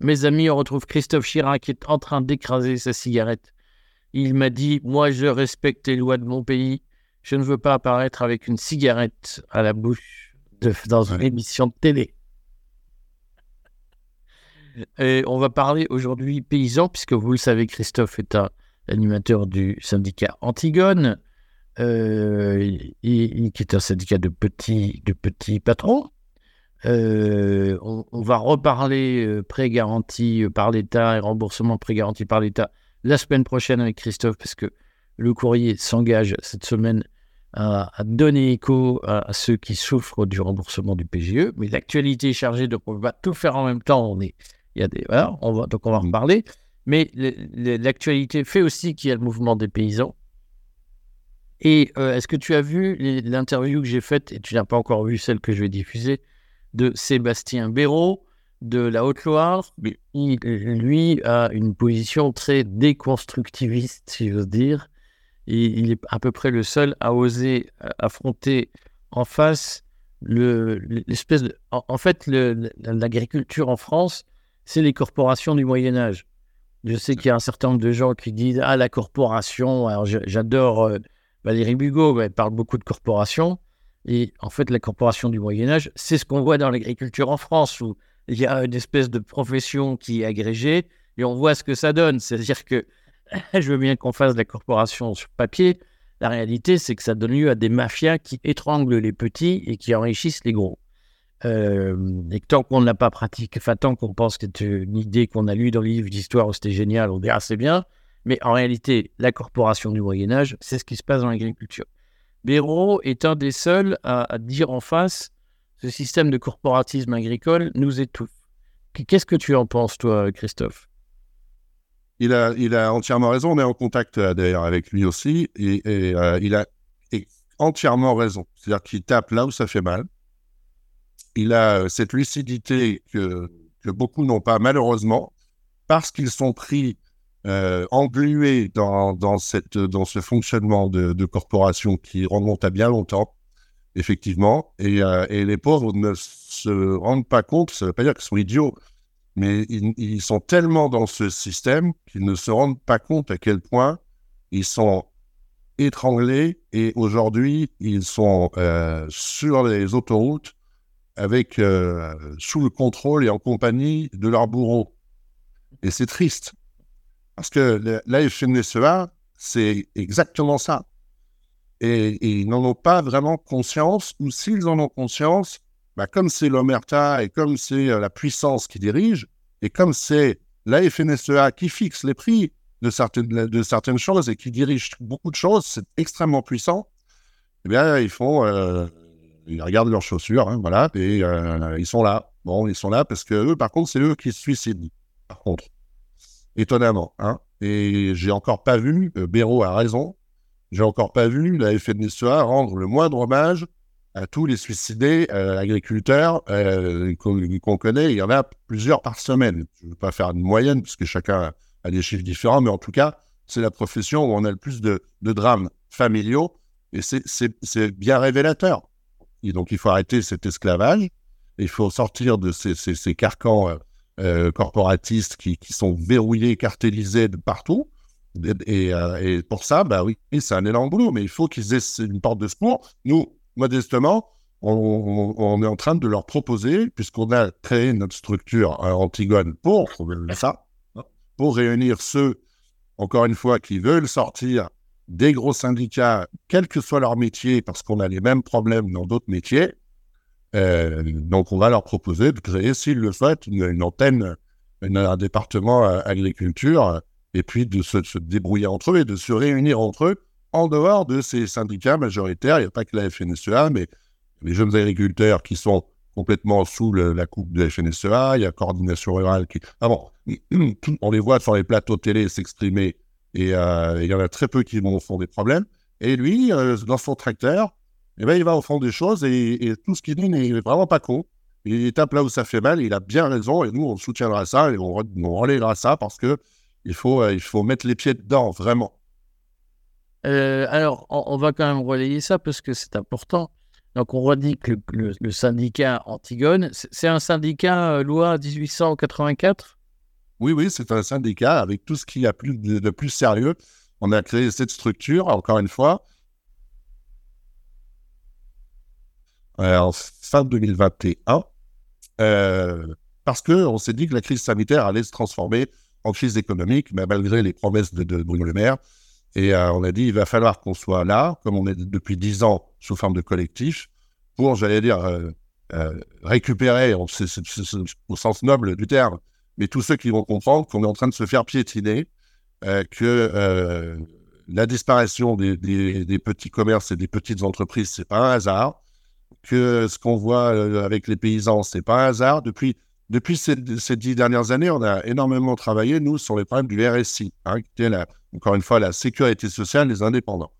Mes amis, on retrouve Christophe Chirat qui est en train d'écraser sa cigarette. Il m'a dit « Moi, je respecte les lois de mon pays. Je ne veux pas apparaître avec une cigarette à la bouche dans une émission de télé. » Et on va parler aujourd'hui paysans, puisque vous le savez, Christophe est un animateur du syndicat Antigone, qui est un syndicat de petits patrons. On va reparler prêt garanti par l'État et remboursement prêt garanti par l'État la semaine prochaine avec Christophe, parce que le courrier s'engage cette semaine à donner écho à ceux qui souffrent du remboursement du PGE. Mais l'actualité est chargée, donc on va tout faire en même temps. Donc on va en parler. Mais l'actualité fait aussi qu'il y a le mouvement des paysans. Et est-ce que tu as vu l'interview que j'ai faite, et tu n'as pas encore vu celle que je vais diffuser, de Sébastien Béraud de la Haute-Loire? Lui a une position très déconstructiviste, si j'ose dire. Il est à peu près le seul à oser affronter en face l'agriculture en France, c'est les corporations du Moyen-Âge. Je sais qu'il y a un certain nombre de gens qui disent « Ah, la corporation !» Alors, j'adore Valérie Bugot, elle parle beaucoup de corporation. Et en fait, la corporation du Moyen-Âge, c'est ce qu'on voit dans l'agriculture en France, où il y a une espèce de profession qui est agrégée, et on voit ce que ça donne. C'est-à-dire que je veux bien qu'on fasse de la corporation sur papier, la réalité, c'est que ça donne lieu à des mafias qui étranglent les petits et qui enrichissent les gros. Et tant qu'on ne l'a pas pratiqué, tant qu'on pense que c'est une idée qu'on a lue dans les livres d'histoire où c'était génial, on dira c'est bien, mais en réalité, la corporation du Moyen-Âge, c'est ce qui se passe dans l'agriculture. Béraud est un des seuls à dire en face, ce système de corporatisme agricole nous étouffe. Qu'est-ce que tu en penses, toi, Christophe ? Il a entièrement raison. On est en contact d'ailleurs avec lui aussi, et il a entièrement raison. C'est-à-dire qu'il tape là où ça fait mal. Il a cette lucidité que beaucoup n'ont pas, malheureusement, parce qu'ils sont pris, englués dans ce fonctionnement de corporation qui remonte à bien longtemps, effectivement. Et les pauvres ne se rendent pas compte. Ça ne veut pas dire qu'ils sont idiots. Mais ils sont tellement dans ce système qu'ils ne se rendent pas compte à quel point ils sont étranglés. Et aujourd'hui, ils sont sur les autoroutes avec, sous le contrôle et en compagnie de leurs bourreaux. Et c'est triste. Parce que la FNSEA, c'est exactement ça. Et ils n'en ont pas vraiment conscience, ou s'ils en ont conscience, comme c'est l'omerta et comme c'est la puissance qui dirige, et comme c'est la FNSEA qui fixe les prix de certaines choses et qui dirige beaucoup de choses, c'est extrêmement puissant, eh bien, ils regardent leurs chaussures, ils sont là. Bon, ils sont là parce que eux, par contre, c'est eux qui se suicident, par contre. Étonnamment, Et j'ai encore pas vu, Béraud a raison, j'ai encore pas vu la FNSEA rendre le moindre hommage à tous les suicidés agriculteurs qu'on connaît. Il y en a plusieurs par semaine. Je ne veux pas faire une moyenne, puisque chacun a des chiffres différents, mais en tout cas, c'est la profession où on a le plus de drames familiaux, et c'est bien révélateur. Et donc, il faut arrêter cet esclavage, il faut sortir de ces carcans corporatistes qui sont verrouillés, cartélisés de partout. Et pour ça, c'est un élan de boulot, mais il faut qu'ils aient une porte de secours. Nous, modestement, on est en train de leur proposer, puisqu'on a créé notre structure Antigone pour ça, pour réunir ceux, encore une fois, qui veulent sortir des gros syndicats, quel que soit leur métier, parce qu'on a les mêmes problèmes dans d'autres métiers. Donc, on va leur proposer de créer, s'ils le souhaitent, une antenne, un département agriculture, et puis de se débrouiller entre eux et de se réunir entre eux. En dehors de ces syndicats majoritaires, il n'y a pas que la FNSEA, mais les jeunes agriculteurs qui sont complètement sous la coupe de la FNSEA, il y a Coordination Rurale qui... on les voit sur les plateaux télé s'exprimer, et il y en a très peu qui vont au fond des problèmes. Et lui, dans son tracteur, il va au fond des choses, et tout ce qu'il dit n'est vraiment pas con. Il tape là où ça fait mal, il a bien raison, et nous, on soutiendra ça, et on relèvera ça, parce qu'il faut mettre les pieds dedans, vraiment. Alors, on va quand même relayer ça parce que c'est important. Donc, on redit que le syndicat Antigone, c'est un syndicat loi 1884 Oui, c'est un syndicat avec tout ce qu'il y a de plus sérieux. On a créé cette structure, encore une fois, en fin 2021, parce qu'on s'est dit que la crise sanitaire allait se transformer en crise économique, mais malgré les promesses de Bruno Le Maire. Et on a dit, il va falloir qu'on soit là, comme on est depuis 10 ans sous forme de collectif, pour, j'allais dire, récupérer, au sens noble du terme, mais tous ceux qui vont comprendre qu'on est en train de se faire piétiner, que la disparition des petits commerces et des petites entreprises, c'est pas un hasard, que ce qu'on voit avec les paysans, c'est pas un hasard. Depuis ces 10 dernières années, on a énormément travaillé, nous, sur les problèmes du RSI, qui était, encore une fois, la sécurité sociale des indépendants.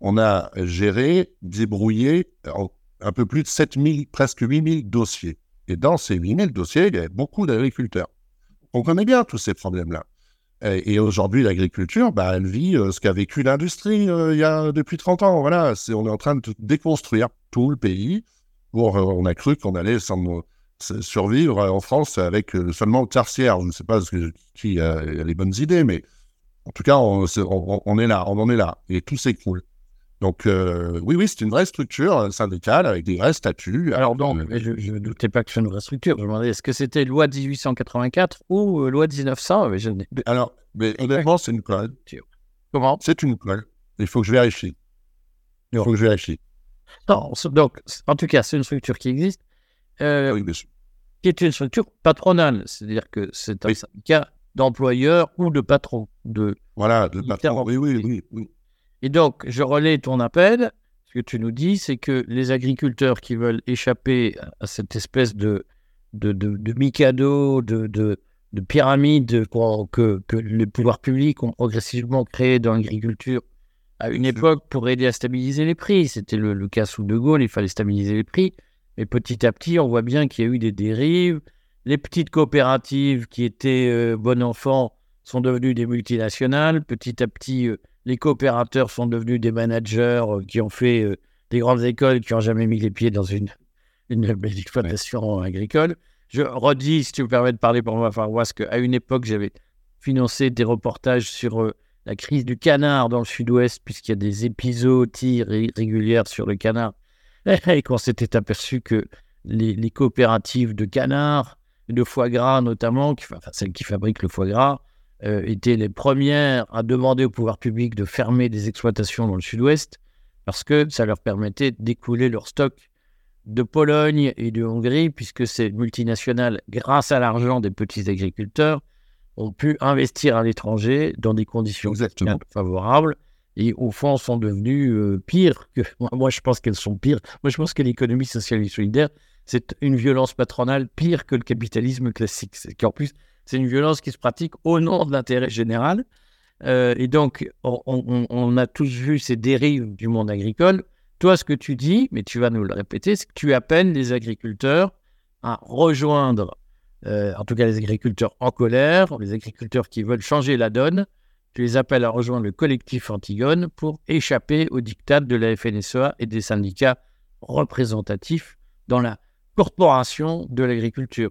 On a géré, débrouillé un peu plus de 7 000, presque 8 000 dossiers. Et dans ces 8 000 dossiers, il y a beaucoup d'agriculteurs. On connaît bien tous ces problèmes-là. Et aujourd'hui, l'agriculture, elle vit ce qu'a vécu l'industrie depuis 30 ans. Voilà, on est en train de déconstruire tout le pays. On a cru qu'on allait survivre en France avec seulement le tertiaire. Je ne sais pas qui a les bonnes idées, mais en tout cas, on en est là. Et tout s'écroule. Donc, oui, c'est une vraie structure syndicale avec des vrais statuts. Alors, je ne doutais pas que c'est une vraie structure. Je me demandais, est-ce que c'était loi 1884 ou loi 1900 mais Alors, mais honnêtement, c'est une colle. Comment ? C'est une colle. Il faut que je vérifie. Non, donc, en tout cas, c'est une structure qui existe. Oui, bien sûr. Qui est une structure patronale. C'est-à-dire que c'est un syndicat d'employeurs ou de patrons. Voilà, de patrons. Oui. Et donc, je relais ton appel. Ce que tu nous dis, c'est que les agriculteurs qui veulent échapper à cette espèce de mikado, de pyramide que les pouvoirs publics ont progressivement créé dans l'agriculture à une époque pour aider à stabiliser les prix. C'était le cas sous De Gaulle, il fallait stabiliser les prix. Mais petit à petit, on voit bien qu'il y a eu des dérives. Les petites coopératives qui étaient bon enfant sont devenues des multinationales. Petit à petit... Les coopérateurs sont devenus des managers qui ont fait des grandes écoles, qui n'ont jamais mis les pieds dans une exploitation agricole. Je redis, si tu me permets de parler pour ma paroisse, qu'à une époque, j'avais financé des reportages sur la crise du canard dans le sud-ouest, puisqu'il y a des épizooties régulières sur le canard. Et qu'on s'était aperçu que les coopératives de canards, de foie gras notamment, celles qui fabriquent le foie gras, étaient les premières à demander au pouvoir public de fermer des exploitations dans le sud-ouest parce que ça leur permettait d'écouler leur stock de Pologne et de Hongrie puisque ces multinationales, grâce à l'argent des petits agriculteurs, ont pu investir à l'étranger dans des conditions favorables et au fond sont devenues pires. Moi, je pense qu'elles sont pires. Moi, je pense que l'économie sociale et solidaire, c'est une violence patronale pire que le capitalisme classique. C'est qu'en plus... C'est une violence qui se pratique au nom de l'intérêt général. Et donc, on a tous vu ces dérives du monde agricole. Toi, ce que tu dis, mais tu vas nous le répéter, c'est que tu appelles les agriculteurs à rejoindre, en tout cas les agriculteurs en colère, les agriculteurs qui veulent changer la donne. Tu les appelles à rejoindre le collectif Antigone pour échapper au diktat de la FNSEA et des syndicats représentatifs dans la corporation de l'agriculture.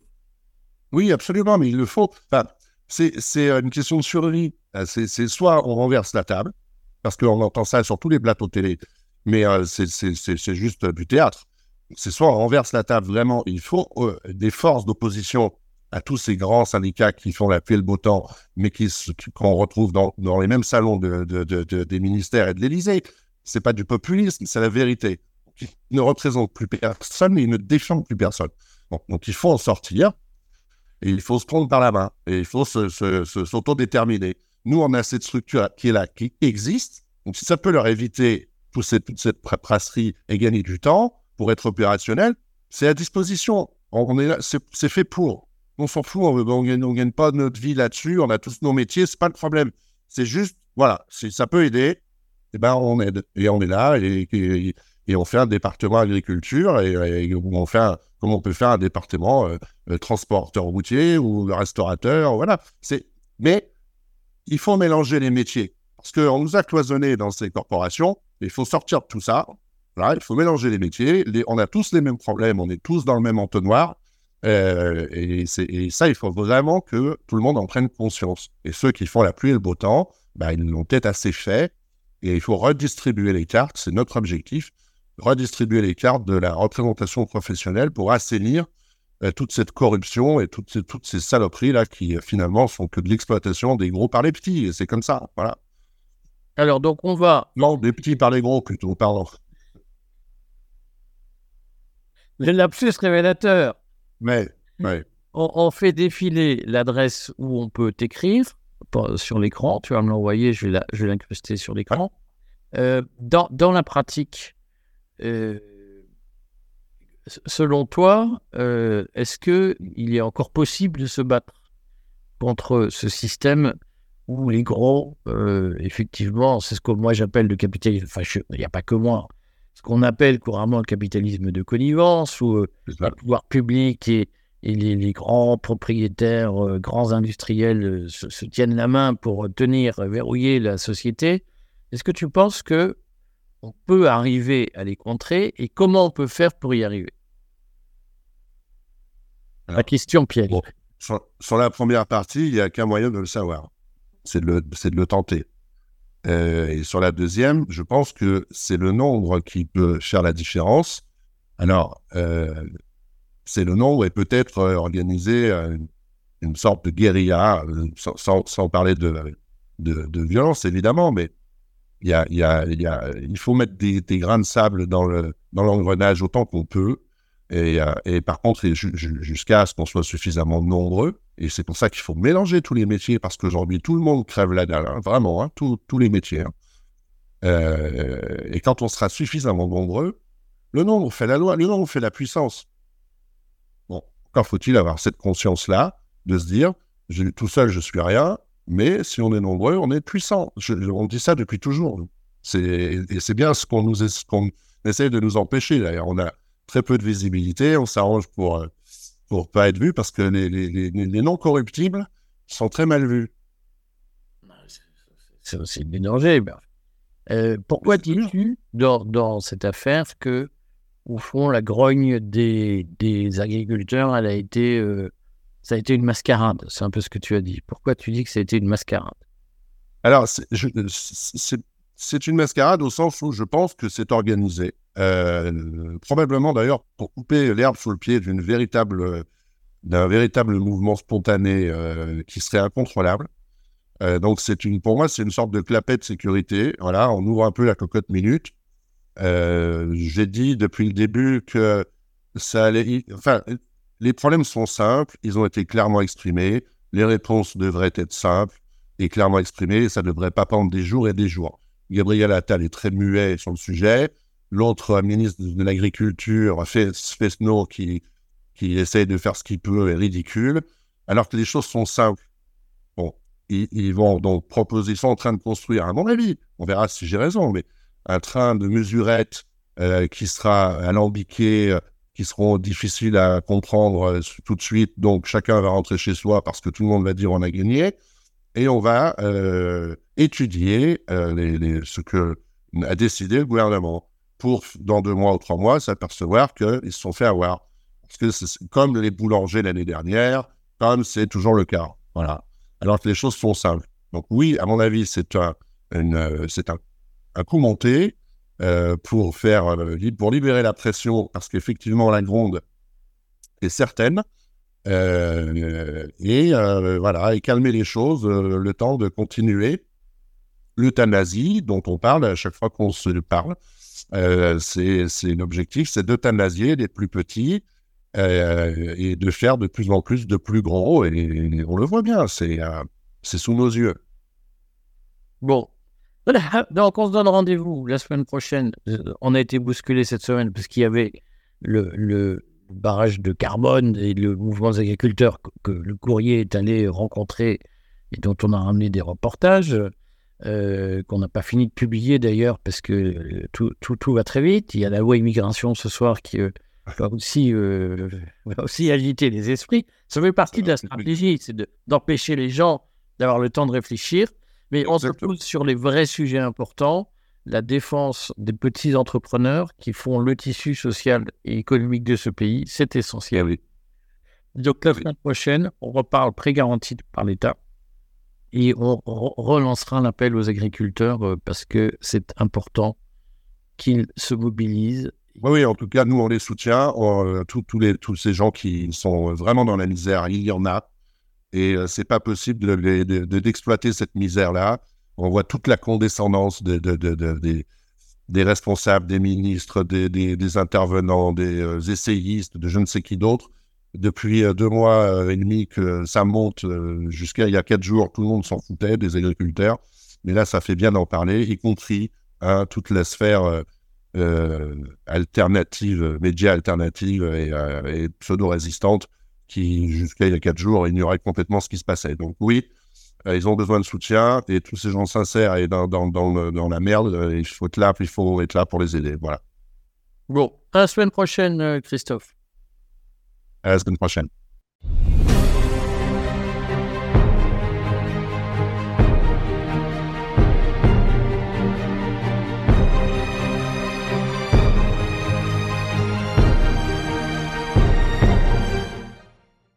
Oui, absolument, mais il le faut. Enfin, c'est une question de survie. C'est soit on renverse la table, parce qu'on entend ça sur tous les plateaux télé, mais c'est juste du théâtre. C'est soit on renverse la table, vraiment, il faut des forces d'opposition à tous ces grands syndicats qui font la pluie et le beau temps, mais qu'on retrouve dans les mêmes salons des ministères et de l'Élysée. C'est pas du populisme, c'est la vérité. Ils ne représentent plus personne, ils ne défendent plus personne. Bon, donc il faut en sortir. Et il faut se prendre par la main, et il faut s'autodéterminer. Nous, on a cette structure qui est là, qui existe. Donc, si ça peut leur éviter toute cette prasserie et gagner du temps pour être opérationnel, c'est à disposition. On est là, c'est fait pour. On s'en fout, on gagne pas notre vie là-dessus, on a tous nos métiers, c'est pas le problème. C'est juste, voilà, si ça peut aider, eh ben on aide. Et on est là, et on fait un département agriculture, et on fait comme on peut faire un département transporteur routier ou restaurateur, voilà. Mais il faut mélanger les métiers, parce qu'on nous a cloisonnés dans ces corporations, il faut sortir de tout ça, voilà, il faut mélanger les métiers, on a tous les mêmes problèmes, on est tous dans le même entonnoir, Et ça, il faut vraiment que tout le monde en prenne conscience. Et ceux qui font la pluie et le beau temps, bah, ils l'ont peut-être assez fait. Et il faut redistribuer les cartes, c'est notre objectif, redistribuer les cartes de la représentation professionnelle pour assainir toute cette corruption et toutes ces saloperies-là qui, finalement, font que de l'exploitation des gros par les petits. Et c'est comme ça, voilà. Alors, donc, on va... Non, des petits par les gros, plutôt, pardon. Le lapsus révélateur. Mais. On fait défiler l'adresse où on peut t'écrire sur l'écran. Tu vas me l'envoyer, je vais l'incruster sur l'écran. Ouais. Dans la pratique, selon toi, est-ce qu'il est encore possible de se battre contre ce système où les gros, effectivement, c'est ce que moi j'appelle le capitalisme, enfin, il n'y a pas que moi, ce qu'on appelle couramment le capitalisme de connivence, où le pouvoir public et les grands propriétaires, grands industriels se tiennent la main pour tenir, verrouiller la société. Est-ce que tu penses qu'on peut arriver à les contrer et comment on peut faire pour y arriver ? Alors, la question piège. Bon, sur la première partie, il n'y a qu'un moyen de le savoir. C'est de le tenter. Et sur la deuxième, je pense que c'est le nombre qui peut faire la différence. Alors, c'est le nombre et peut-être organiser une sorte de guérilla, sans parler de violence, évidemment, mais il faut mettre des grains de sable dans l'engrenage autant qu'on peut. Et par contre, jusqu'à ce qu'on soit suffisamment nombreux, et c'est pour ça qu'il faut mélanger tous les métiers, parce qu'aujourd'hui, tout le monde crève la dalle, hein, vraiment, hein, tous les métiers. Hein. Et quand on sera suffisamment nombreux, le nombre fait la loi, le nombre fait la puissance. Bon, encore faut-il avoir cette conscience-là, de se dire, tout seul, je suis rien, mais si on est nombreux, on est puissant. On dit ça depuis toujours. Et c'est bien ce qu'on essaie de nous empêcher, d'ailleurs. On a très peu de visibilité, on s'arrange pour pas être vu, parce que les non-corruptibles sont très mal vus. C'est des dangers. Pourquoi dis-tu dans cette affaire que, au fond, la grogne des agriculteurs, ça a été une mascarade? C'est un peu ce que tu as dit. Pourquoi tu dis que ça a été une mascarade? Alors, c'est une mascarade au sens où je pense que c'est organisé. Probablement d'ailleurs pour couper l'herbe sous le pied d'un véritable mouvement spontané qui serait incontrôlable. Donc pour moi c'est une sorte de clapet de sécurité. Voilà, on ouvre un peu la cocotte minute. J'ai dit depuis le début que ça allait. Enfin, les problèmes sont simples, ils ont été clairement exprimés, les réponses devraient être simples et clairement exprimées, et ça ne devrait pas prendre des jours et des jours. Gabriel Attal est très muet sur le sujet. L'autre ministre de l'Agriculture, Fesno, qui essaye de faire ce qu'il peut, est ridicule, alors que les choses sont simples. Bon, ils vont donc proposer, ils sont en train de construire, à mon avis, on verra si j'ai raison, mais un train de mesurettes qui sera alambiqué, qui seront difficiles à comprendre tout de suite, donc chacun va rentrer chez soi parce que tout le monde va dire on a gagné, et on va étudier ce que a décidé le gouvernement, pour, dans 2 mois ou 3 mois, s'apercevoir qu'ils se sont fait avoir. Parce que c'est comme les boulangers l'année dernière, comme c'est toujours le cas. Voilà. Alors que les choses sont simples. Donc oui, à mon avis, c'est un coup monté pour libérer la pression, parce qu'effectivement, la gronde est certaine. Et calmer les choses, le temps de continuer. L'euthanasie, dont on parle à chaque fois qu'on se parle, c'est l'objectif, c'est d'euthanasier les plus petits et de faire de plus en plus de plus gros. Et on le voit bien, c'est sous nos yeux. Bon, donc on se donne rendez-vous la semaine prochaine. On a été bousculé cette semaine parce qu'il y avait le barrage de carbone et le mouvement des agriculteurs que le Courrier est allé rencontrer et dont on a ramené des reportages. Qu'on n'a pas fini de publier d'ailleurs parce que tout va très vite. Il y a la loi immigration ce soir qui va aussi agiter les esprits. Ça fait partie de la stratégie, c'est d'empêcher les gens d'avoir le temps de réfléchir. Mais on se pose sur les vrais sujets importants, la défense des petits entrepreneurs qui font le tissu social et économique de ce pays, c'est essentiel. Oui. Donc, la semaine prochaine, on reparle prêt garanti par l'État et on relancera l'appel aux agriculteurs parce que c'est important qu'ils se mobilisent. Oui, en tout cas, nous, on les soutient. Tous ces gens qui sont vraiment dans la misère, il y en a. Et ce n'est pas possible d'exploiter cette misère-là. On voit toute la condescendance des responsables, des ministres, des intervenants, des essayistes, de je ne sais qui d'autre. Depuis 2 mois et demi que ça monte, jusqu'à il y a 4 jours, tout le monde s'en foutait, des agriculteurs. Mais là, ça fait bien d'en parler, y compris toute la sphère alternative, médias alternatifs et pseudo-résistantes, qui, jusqu'à il y a 4 jours, ignoraient complètement ce qui se passait. Donc oui, ils ont besoin de soutien, et tous ces gens sincères et dans la merde, il faut être là pour les aider, voilà. Bon, à la semaine prochaine, Christophe. À la semaine prochaine.